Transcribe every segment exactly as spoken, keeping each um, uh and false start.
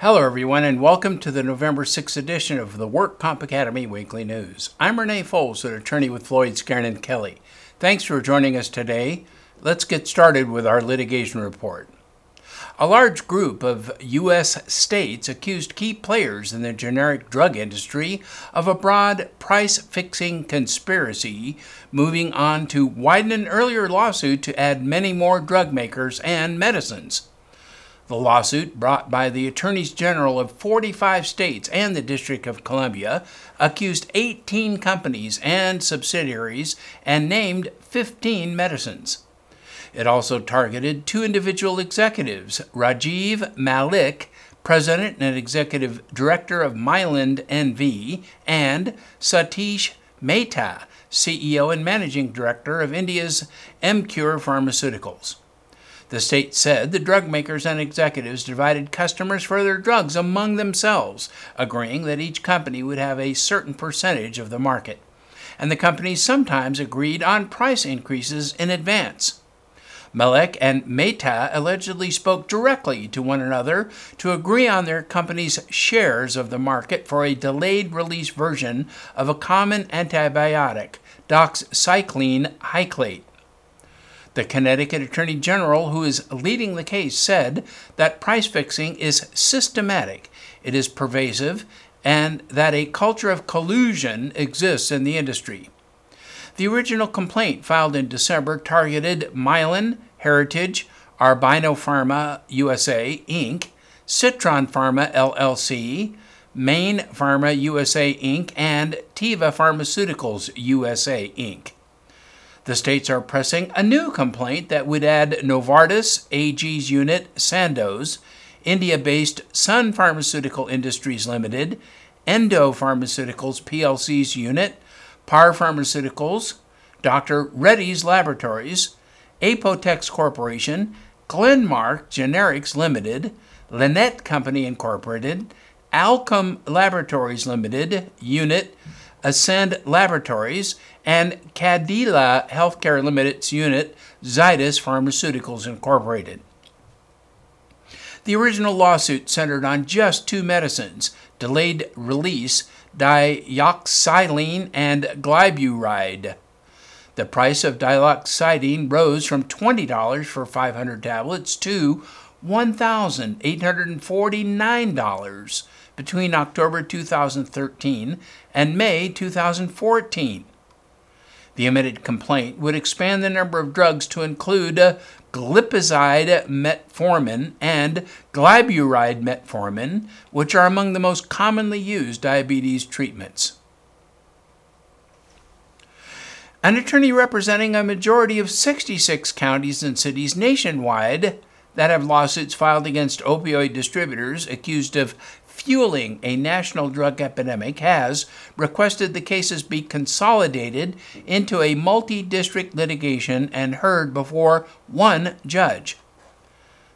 Hello everyone and welcome to the November sixth edition of the Work Comp Academy Weekly News. I'm Renee Foles, an attorney with Floyd Scaren and Kelly. Thanks for joining us today. Let's get started with our litigation report. A large group of U S states accused key players in the generic drug industry of a broad price-fixing conspiracy, moving on to widen an earlier lawsuit to add many more drug makers and medicines. The lawsuit, brought by the attorneys general of forty-five states and the District of Columbia, accused eighteen companies and subsidiaries and named fifteen medicines. It also targeted two individual executives, Rajiv Malik, president and executive director of Mylan N V, and Satish Mehta, C E O and managing director of India's M-Cure Pharmaceuticals. The state said the drug makers and executives divided customers for their drugs among themselves, agreeing that each company would have a certain percentage of the market, and the companies sometimes agreed on price increases in advance. Malik and Mehta allegedly spoke directly to one another to agree on their company's shares of the market for a delayed-release version of a common antibiotic, doxycycline hyclate. The Connecticut Attorney General, who is leading the case, said that price fixing is systematic, it is pervasive, and that a culture of collusion exists in the industry. The original complaint filed in December targeted Mylan, Heritage, Arbino Pharma U S A, Incorporated, Citron Pharma L L C, Maine Pharma U S A, Incorporated, and Teva Pharmaceuticals U S A, Incorporated. The states are pressing a new complaint that would add Novartis, A G's unit Sandoz, India-based Sun Pharmaceutical Industries Limited, Endo Pharmaceuticals P L C's unit, Par Pharmaceuticals, Doctor Reddy's Laboratories, Apotex Corporation, Glenmark Generics Limited, Lynette Company Incorporated, Alchem Laboratories Limited, unit Ascend Laboratories, and Cadila Healthcare Limited's unit, Zytus Pharmaceuticals Incorporated. The original lawsuit centered on just two medicines, delayed release dioxiline and gliburide. The price of dioxidine rose from twenty dollars for five hundred tablets to one thousand eight hundred forty-nine dollars between October two thousand thirteen and May two thousand fourteen. The amended complaint would expand the number of drugs to include glipizide metformin and gliburide metformin, which are among the most commonly used diabetes treatments. An attorney representing a majority of sixty-six counties and cities nationwide that have lawsuits filed against opioid distributors accused of fueling a national drug epidemic has requested the cases be consolidated into a multi-district litigation and heard before one judge.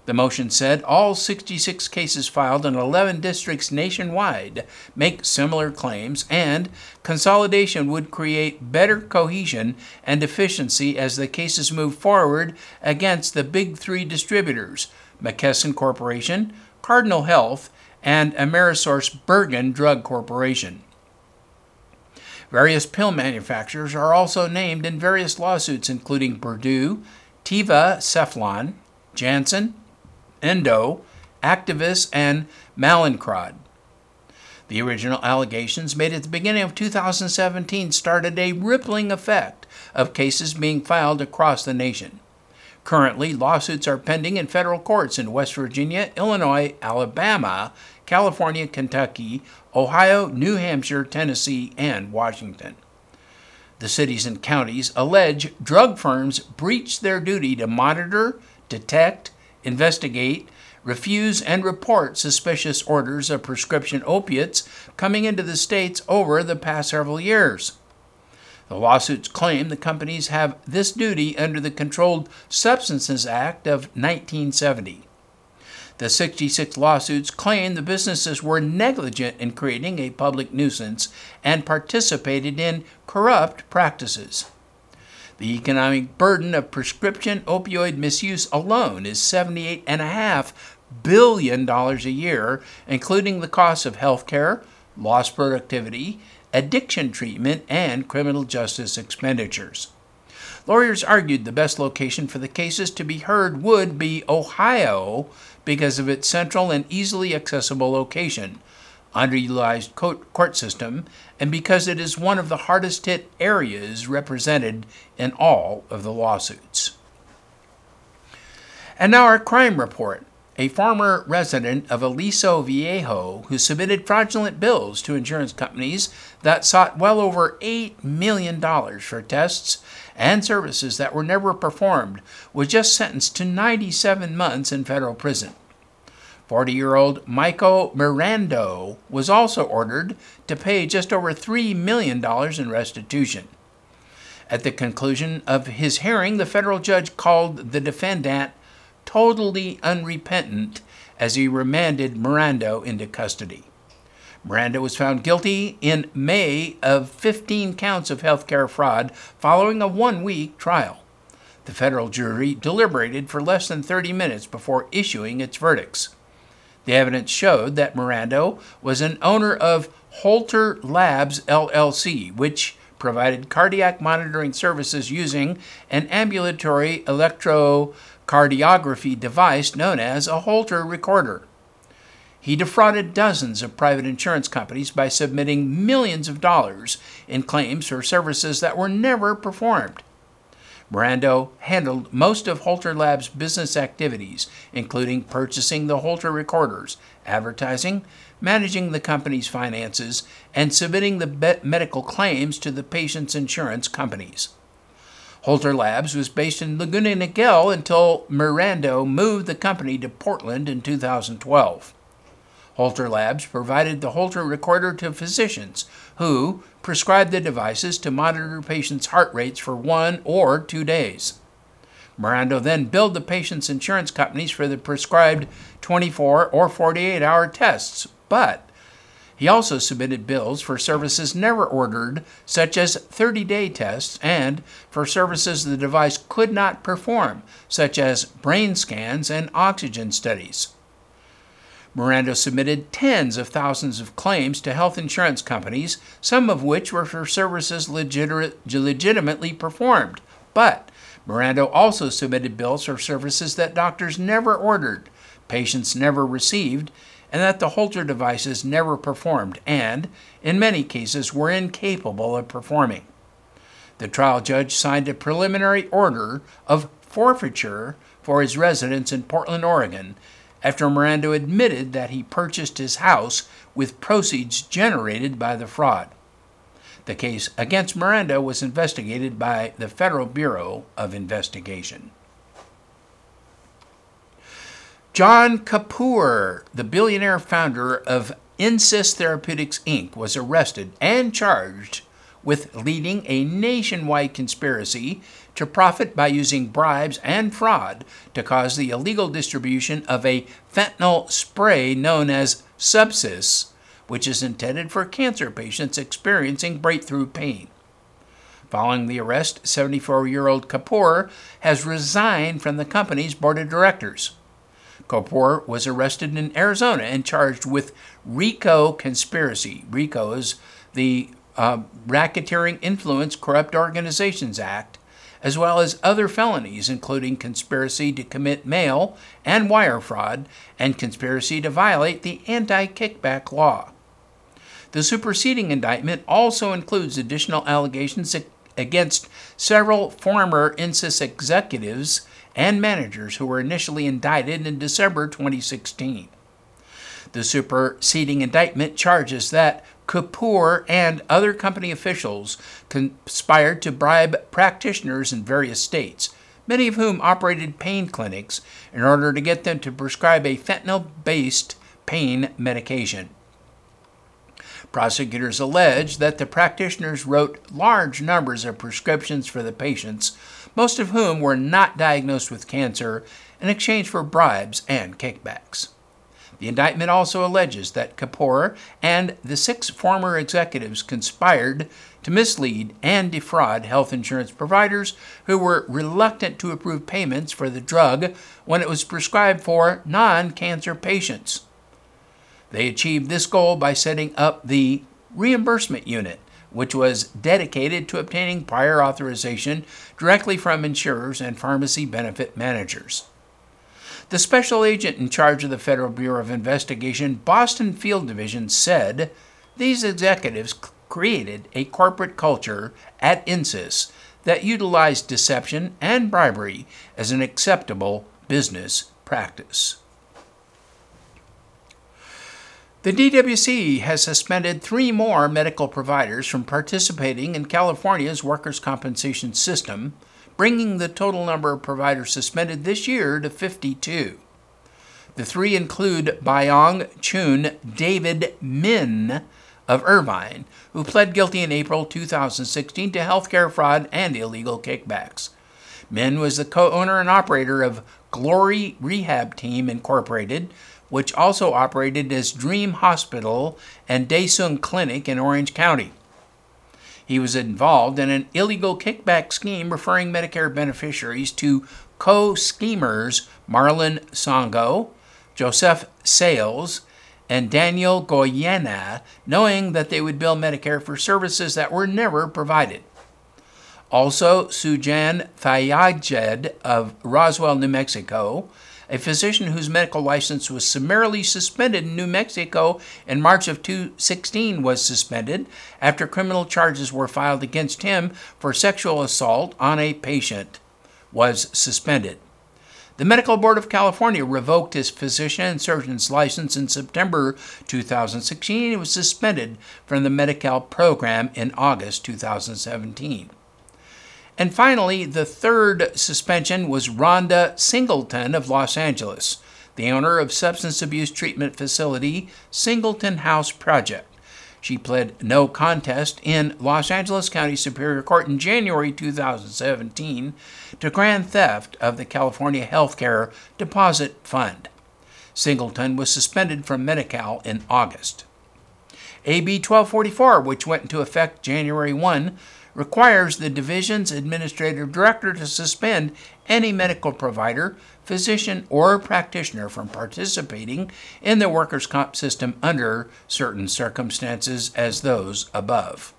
The motion said all sixty-six cases filed in eleven districts nationwide make similar claims, and consolidation would create better cohesion and efficiency as the cases move forward against the big three distributors, McKesson Corporation, Cardinal Health, and AmerisourceBergen Drug Corporation. Various pill manufacturers are also named in various lawsuits, including Purdue, Teva Cephalon, Janssen, Endo, Actavis, and Mallinckrodt. The original allegations made at the beginning of two thousand seventeen started a rippling effect of cases being filed across the nation. Currently, lawsuits are pending in federal courts in West Virginia, Illinois, Alabama, California, Kentucky, Ohio, New Hampshire, Tennessee, and Washington. The cities and counties allege drug firms breached their duty to monitor, detect, investigate, refuse, and report suspicious orders of prescription opiates coming into the states over the past several years. The lawsuits claim the companies have this duty under the Controlled Substances Act of nineteen seventy. The sixty-six lawsuits claim the businesses were negligent in creating a public nuisance and participated in corrupt practices. The economic burden of prescription opioid misuse alone is seventy-eight point five billion a year, including the costs of health care, lost productivity, addiction treatment, and criminal justice expenditures. Lawyers argued the best location for the cases to be heard would be Ohio because of its central and easily accessible location, underutilized court system, and because it is one of the hardest-hit areas represented in all of the lawsuits. And now our crime report. A former resident of Aliso Viejo who submitted fraudulent bills to insurance companies that sought well over eight million dollars for tests and services that were never performed was just sentenced to ninety-seven months in federal prison. forty-year-old Michael Mirando was also ordered to pay just over three million dollars in restitution. At the conclusion of his hearing, the federal judge called the defendant totally unrepentant as he remanded Mirando into custody. Mirando was found guilty in May of fifteen counts of healthcare fraud following a one-week trial. The federal jury deliberated for less than thirty minutes before issuing its verdicts. The evidence showed that Mirando was an owner of Holter Labs, L L C, which provided cardiac monitoring services using an ambulatory electrocardiography device known as a Holter recorder. He defrauded dozens of private insurance companies by submitting millions of dollars in claims for services that were never performed. Mirando handled most of Holter Labs' business activities, including purchasing the Holter recorders, advertising, managing the company's finances, and submitting the medical claims to the patient's insurance companies. Holter Labs was based in Laguna Niguel until Mirando moved the company to Portland in two thousand twelve. Holter Labs provided the Holter recorder to physicians who prescribed the devices to monitor patients' heart rates for one or two days. Mirando then billed the patient's insurance companies for the prescribed twenty-four or forty-eight hour tests, but he also submitted bills for services never ordered, such as thirty-day tests, and for services the device could not perform, such as brain scans and oxygen studies. Mirando submitted tens of thousands of claims to health insurance companies, some of which were for services legit- legitimately performed. But Mirando also submitted bills for services that doctors never ordered, patients never received, and that the Holter devices never performed and, in many cases, were incapable of performing. The trial judge signed a preliminary order of forfeiture for his residence in Portland, Oregon, after Mirando admitted that he purchased his house with proceeds generated by the fraud. The case against Mirando was investigated by the Federal Bureau of Investigation. John Kapoor, the billionaire founder of Insys Therapeutics, Incorporated, was arrested and charged with leading a nationwide conspiracy to profit by using bribes and fraud to cause the illegal distribution of a fentanyl spray known as Subsys, which is intended for cancer patients experiencing breakthrough pain. Following the arrest, seventy-four-year-old Kapoor has resigned from the company's board of directors. Kapoor was arrested in Arizona and charged with RICO conspiracy. RICO is the Uh, Racketeering Influence Corrupt Organizations Act, as well as other felonies, including conspiracy to commit mail and wire fraud and conspiracy to violate the anti-kickback law. The superseding indictment also includes additional allegations against several former Insys executives and managers who were initially indicted in December twenty sixteen. The superseding indictment charges that Kapoor and other company officials conspired to bribe practitioners in various states, many of whom operated pain clinics, in order to get them to prescribe a fentanyl-based pain medication. Prosecutors allege that the practitioners wrote large numbers of prescriptions for the patients, most of whom were not diagnosed with cancer, in exchange for bribes and kickbacks. The indictment also alleges that Kapoor and the six former executives conspired to mislead and defraud health insurance providers who were reluctant to approve payments for the drug when it was prescribed for non-cancer patients. They achieved this goal by setting up the reimbursement unit, which was dedicated to obtaining prior authorization directly from insurers and pharmacy benefit managers. The special agent in charge of the Federal Bureau of Investigation Boston Field Division said these executives created a corporate culture at INSIS that utilized deception and bribery as an acceptable business practice. The D W C has suspended three more medical providers from participating in California's workers' compensation system, bringing the total number of providers suspended this year to fifty-two. The three include Byong Chun David Min of Irvine, who pled guilty in April two thousand sixteen to healthcare fraud and illegal kickbacks. Min was the co-owner and operator of Glory Rehab Team Incorporated, which also operated as Dream Hospital and Daesung Clinic in Orange County. He was involved in an illegal kickback scheme referring Medicare beneficiaries to co-schemers Marlon Sango, Joseph Sales, and Daniel Goyena, knowing that they would bill Medicare for services that were never provided. Also, Sujan Thayajed of Roswell, New Mexico, a physician whose medical license was summarily suspended in New Mexico in March of twenty sixteen, was suspended after criminal charges were filed against him for sexual assault on a patient, was suspended. The Medical Board of California revoked his physician and surgeon's license in September two thousand sixteen and was suspended from the Medi-Cal program in August two thousand seventeen. And finally, the third suspension was Rhonda Singleton of Los Angeles, the owner of substance abuse treatment facility Singleton House Project. She pled no contest in Los Angeles County Superior Court in January two thousand seventeen to grand theft of the California Healthcare Deposit Fund. Singleton was suspended from Medi-Cal in August. A B twelve forty-four, which went into effect January first, requires the division's administrative director to suspend any medical provider, physician, or practitioner from participating in the workers' comp system under certain circumstances as those above.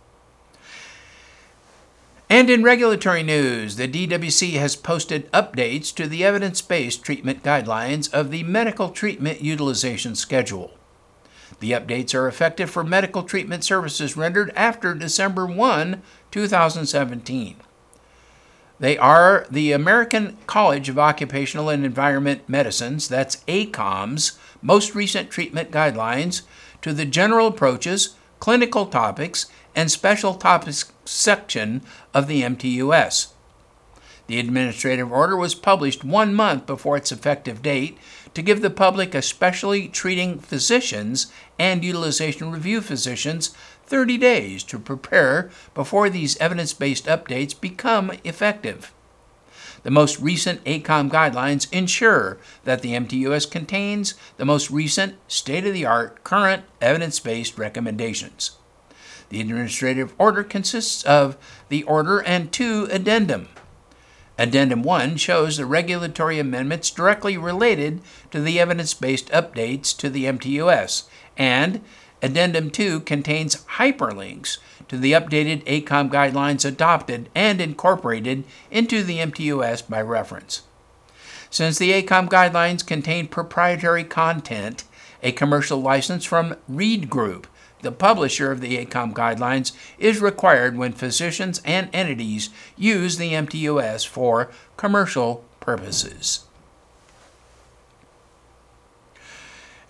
And in regulatory news, the D W C has posted updates to the evidence-based treatment guidelines of the Medical Treatment Utilization Schedule. The updates are effective for medical treatment services rendered after December first, two thousand seventeen. They are the American College of Occupational and Environment Medicines, that's ACOM's, most recent treatment guidelines to the general approaches, clinical topics, and special topics section of the M T U S. The administrative order was published one month before its effective date to give the public, especially treating physicians and utilization review physicians, thirty days to prepare before these evidence-based updates become effective. The most recent ACOM guidelines ensure that the M T U S contains the most recent, state-of-the-art, current evidence-based recommendations. The administrative order consists of the order and two addendum. Addendum one shows the regulatory amendments directly related to the evidence-based updates to the M T U S, and Addendum two contains hyperlinks to the updated ACOM guidelines adopted and incorporated into the M T U S by reference. Since the ACOM guidelines contain proprietary content, a commercial license from Reed Group, the publisher of the ACOM guidelines, is required when physicians and entities use the M T U S for commercial purposes.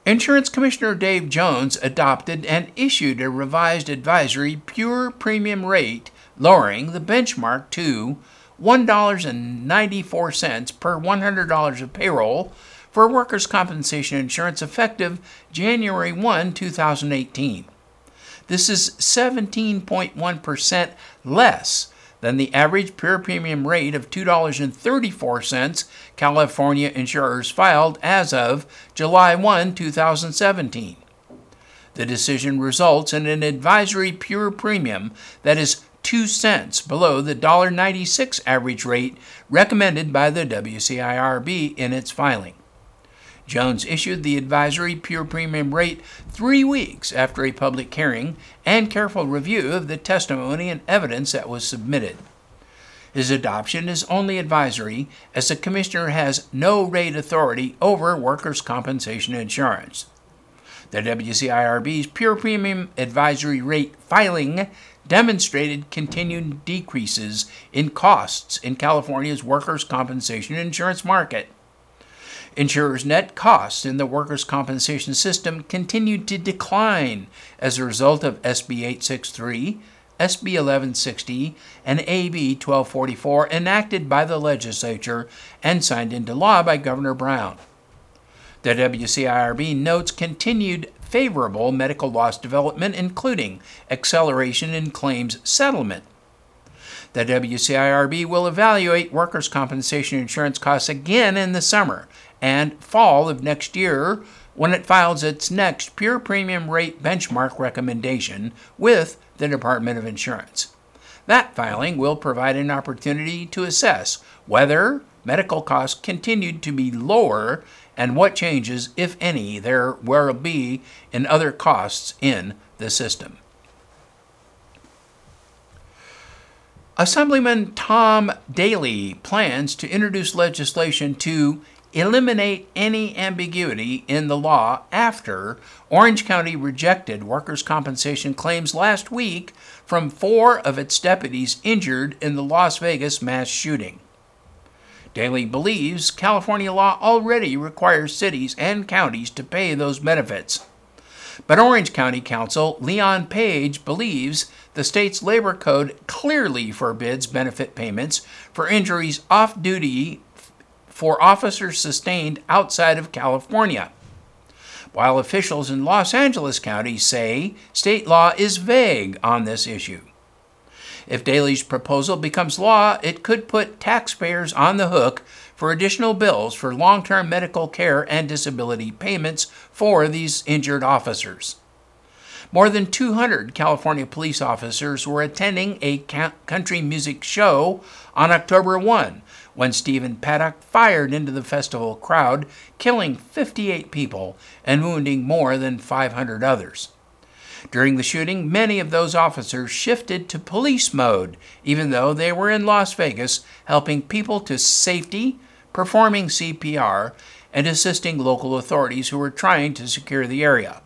Insurance Commissioner Dave Jones adopted and issued a revised advisory pure premium rate, lowering the benchmark to one dollar and ninety-four cents per one hundred dollars of payroll for workers' compensation insurance effective January first, two thousand eighteen. This is seventeen point one percent less than the average pure premium rate of two dollars and thirty-four cents California insurers filed as of July first, two thousand seventeen. The decision results in an advisory pure premium that is two cents below the one dollar ninety-six average rate recommended by the W C I R B in its filing. Jones issued the advisory pure premium rate three weeks after a public hearing and careful review of the testimony and evidence that was submitted. His adoption is only advisory, as the commissioner has no rate authority over workers' compensation insurance. The W C I R B's pure premium advisory rate filing demonstrated continued decreases in costs in California's workers' compensation insurance market. Insurers' net costs in the workers' compensation system continued to decline as a result of S B eight sixty-three, S B eleven sixty, and A B twelve forty-four enacted by the legislature and signed into law by Governor Brown. The W C I R B notes continued favorable medical loss development, including acceleration in claims settlement. The W C I R B will evaluate workers' compensation insurance costs again in the summer and fall of next year when it files its next pure premium rate benchmark recommendation with the Department of Insurance. That filing will provide an opportunity to assess whether medical costs continued to be lower and what changes, if any, there will be in other costs in the system. Assemblyman Tom Daly plans to introduce legislation to eliminate any ambiguity in the law after Orange County rejected workers' compensation claims last week from four of its deputies injured in the Las Vegas mass shooting. Daly believes California law already requires cities and counties to pay those benefits. But Orange County Council Leon Page believes the state's labor code clearly forbids benefit payments for injuries off duty for officers sustained outside of California, while officials in Los Angeles County say state law is vague on this issue. If Daly's proposal becomes law, it could put taxpayers on the hook for additional bills for long-term medical care and disability payments for these injured officers. More than two hundred California police officers were attending a country music show on October first when Stephen Paddock fired into the festival crowd, killing fifty-eight people and wounding more than five hundred others. During the shooting, many of those officers shifted to police mode, even though they were in Las Vegas helping people to safety, performing C P R, and assisting local authorities who were trying to secure the area.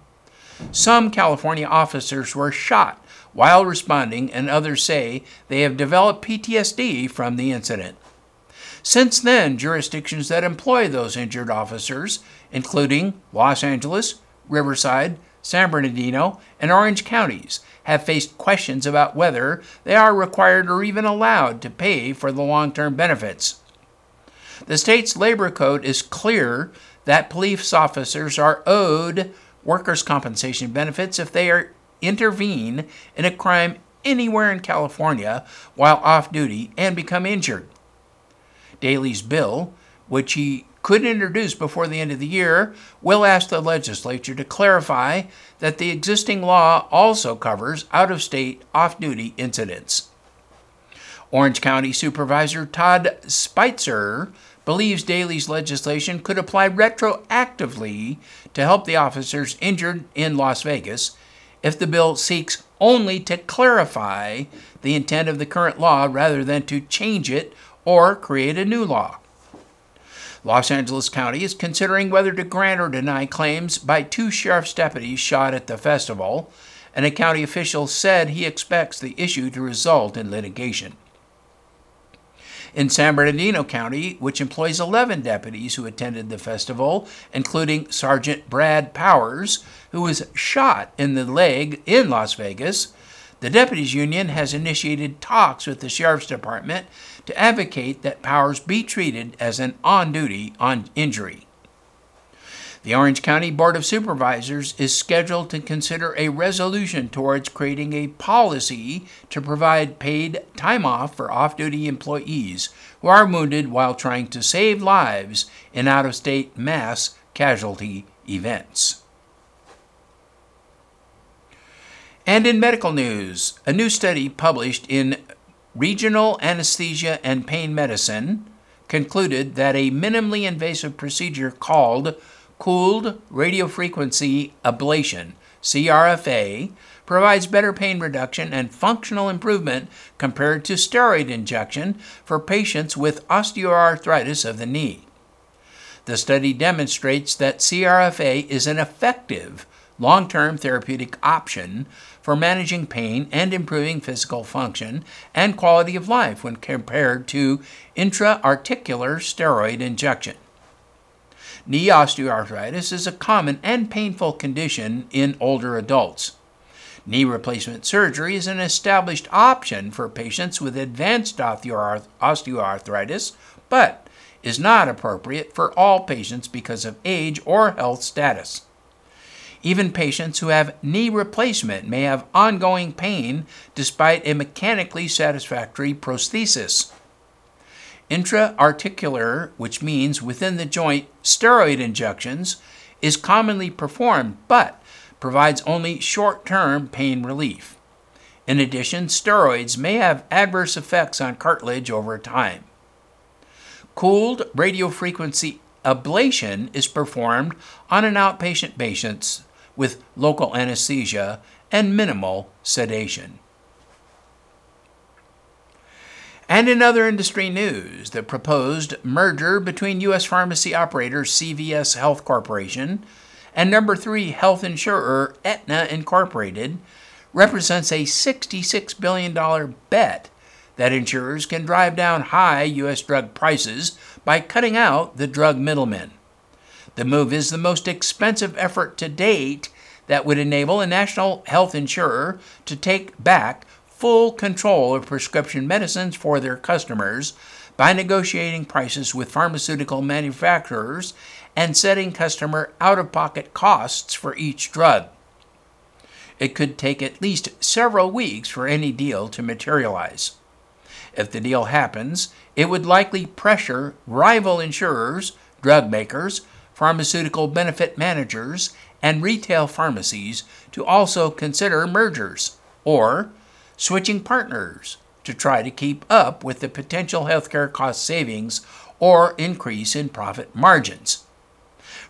Some California officers were shot while responding, and others say they have developed P T S D from the incident. Since then, jurisdictions that employ those injured officers, including Los Angeles, Riverside, San Bernardino, and Orange counties, have faced questions about whether they are required or even allowed to pay for the long-term benefits. The state's labor code is clear that police officers are owed workers' compensation benefits if they are intervene in a crime anywhere in California while off duty and become injured. Daly's bill, which he could introduce before the end of the year, will ask the legislature to clarify that the existing law also covers out-of-state, off-duty incidents. Orange County Supervisor Todd Spitzer believes Daly's legislation could apply retroactively to help the officers injured in Las Vegas if the bill seeks only to clarify the intent of the current law rather than to change it or create a new law. Los Angeles County is considering whether to grant or deny claims by two sheriff's deputies shot at the festival, and a county official said he expects the issue to result in litigation. In San Bernardino County, which employs eleven deputies who attended the festival, including Sergeant Brad Powers, who was shot in the leg in Las Vegas, the deputies union has initiated talks with the sheriff's department to advocate that Powers be treated as an on-duty on injury. The Orange County Board of Supervisors is scheduled to consider a resolution towards creating a policy to provide paid time off for off-duty employees who are wounded while trying to save lives in out-of-state mass casualty events. And in medical news, a new study published in Regional Anesthesia and Pain Medicine concluded that a minimally invasive procedure called cooled radiofrequency ablation, C R F A, provides better pain reduction and functional improvement compared to steroid injection for patients with osteoarthritis of the knee. The study demonstrates that C R F A is an effective long-term therapeutic option for managing pain and improving physical function and quality of life when compared to intra-articular steroid injection. Knee osteoarthritis is a common and painful condition in older adults. Knee replacement surgery is an established option for patients with advanced osteoarthritis, but is not appropriate for all patients because of age or health status. Even patients who have knee replacement may have ongoing pain despite a mechanically satisfactory prosthesis. Intra-articular, which means within the joint, steroid injections is commonly performed but provides only short-term pain relief. In addition, steroids may have adverse effects on cartilage over time. Cooled radiofrequency ablation is performed on an outpatient basis with local anesthesia and minimal sedation. And in other industry news, the proposed merger between U S pharmacy operator C V S Health Corporation and number three health insurer Aetna Incorporated represents a sixty-six billion dollars bet that insurers can drive down high U S drug prices by cutting out the drug middlemen. The move is the most expensive effort to date that would enable a national health insurer to take back full control of prescription medicines for their customers by negotiating prices with pharmaceutical manufacturers and setting customer out-of-pocket costs for each drug. It could take at least several weeks for any deal to materialize. If the deal happens, it would likely pressure rival insurers, drug makers, pharmaceutical benefit managers, and retail pharmacies to also consider mergers or switching partners to try to keep up with the potential healthcare cost savings or increase in profit margins.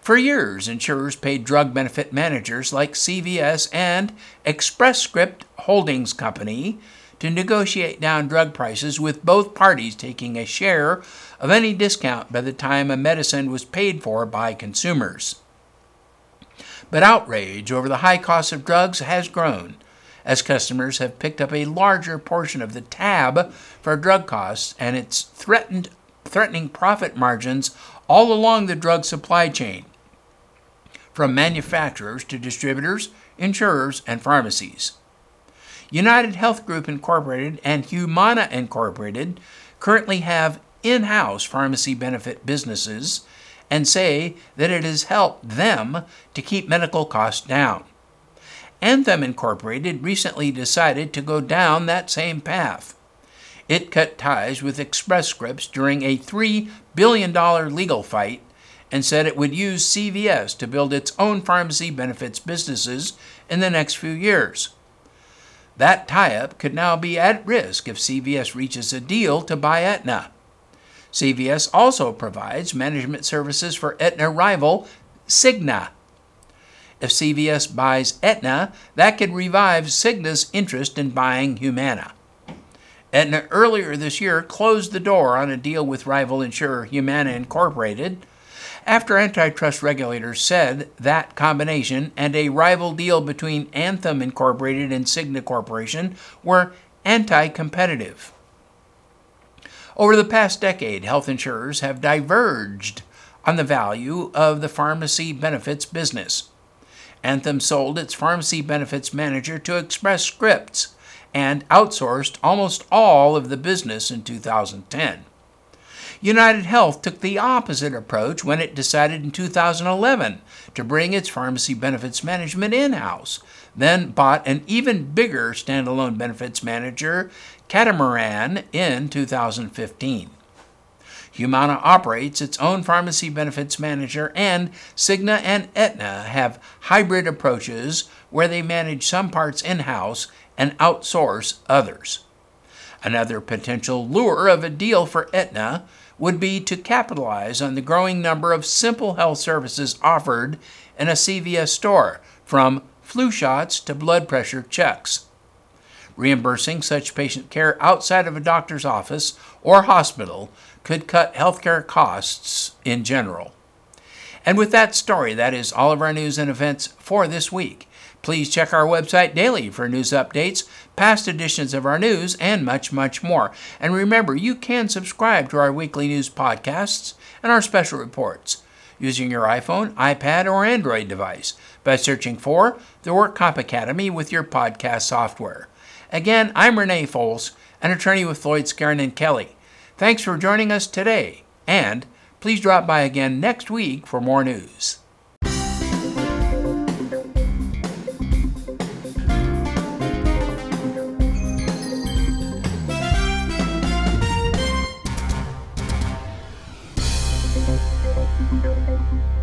For years, insurers paid drug benefit managers like C V S and Express Scripts Holdings Company to negotiate down drug prices with both parties taking a share of any discount by the time a medicine was paid for by consumers. But outrage over the high cost of drugs has grown, as customers have picked up a larger portion of the tab for drug costs and its threatened, threatening profit margins all along the drug supply chain, from manufacturers to distributors, insurers, and pharmacies. United Health Group Incorporated and Humana Incorporated currently have in-house pharmacy benefit businesses and say that it has helped them to keep medical costs down. Anthem Incorporated recently decided to go down that same path. It cut ties with Express Scripts during a three billion dollars legal fight and said it would use C V S to build its own pharmacy benefits businesses in the next few years. That tie-up could now be at risk if C V S reaches a deal to buy Aetna. C V S also provides management services for Aetna rival Cigna. If C V S buys Aetna, that could revive Cigna's interest in buying Humana. Aetna earlier this year closed the door on a deal with rival insurer Humana Incorporated after antitrust regulators said that combination and a rival deal between Anthem Incorporated and Cigna Corporation were anti-competitive. Over the past decade, health insurers have diverged on the value of the pharmacy benefits business. Anthem sold its pharmacy benefits manager to Express Scripts and outsourced almost all of the business in two thousand ten. United Health took the opposite approach when it decided in two thousand eleven to bring its pharmacy benefits management in-house, then bought an even bigger standalone benefits manager, Catamaran, in two thousand fifteen. Humana operates its own pharmacy benefits manager, and Cigna and Aetna have hybrid approaches where they manage some parts in-house and outsource others. Another potential lure of a deal for Aetna would be to capitalize on the growing number of simple health services offered in a C V S store, from flu shots to blood pressure checks. Reimbursing such patient care outside of a doctor's office or hospital could cut healthcare costs in general. And with that story, that is all of our news and events for this week. Please check our website daily for news updates, past editions of our news, and much, much more. And remember, you can subscribe to our weekly news podcasts and our special reports using your iPhone, iPad, or Android device by searching for the WorkComp Academy with your podcast software. Again, I'm Renee Foles, an attorney with Floyd Scaren and Kelly. Thanks for joining us today, and please drop by again next week for more news. Thank you.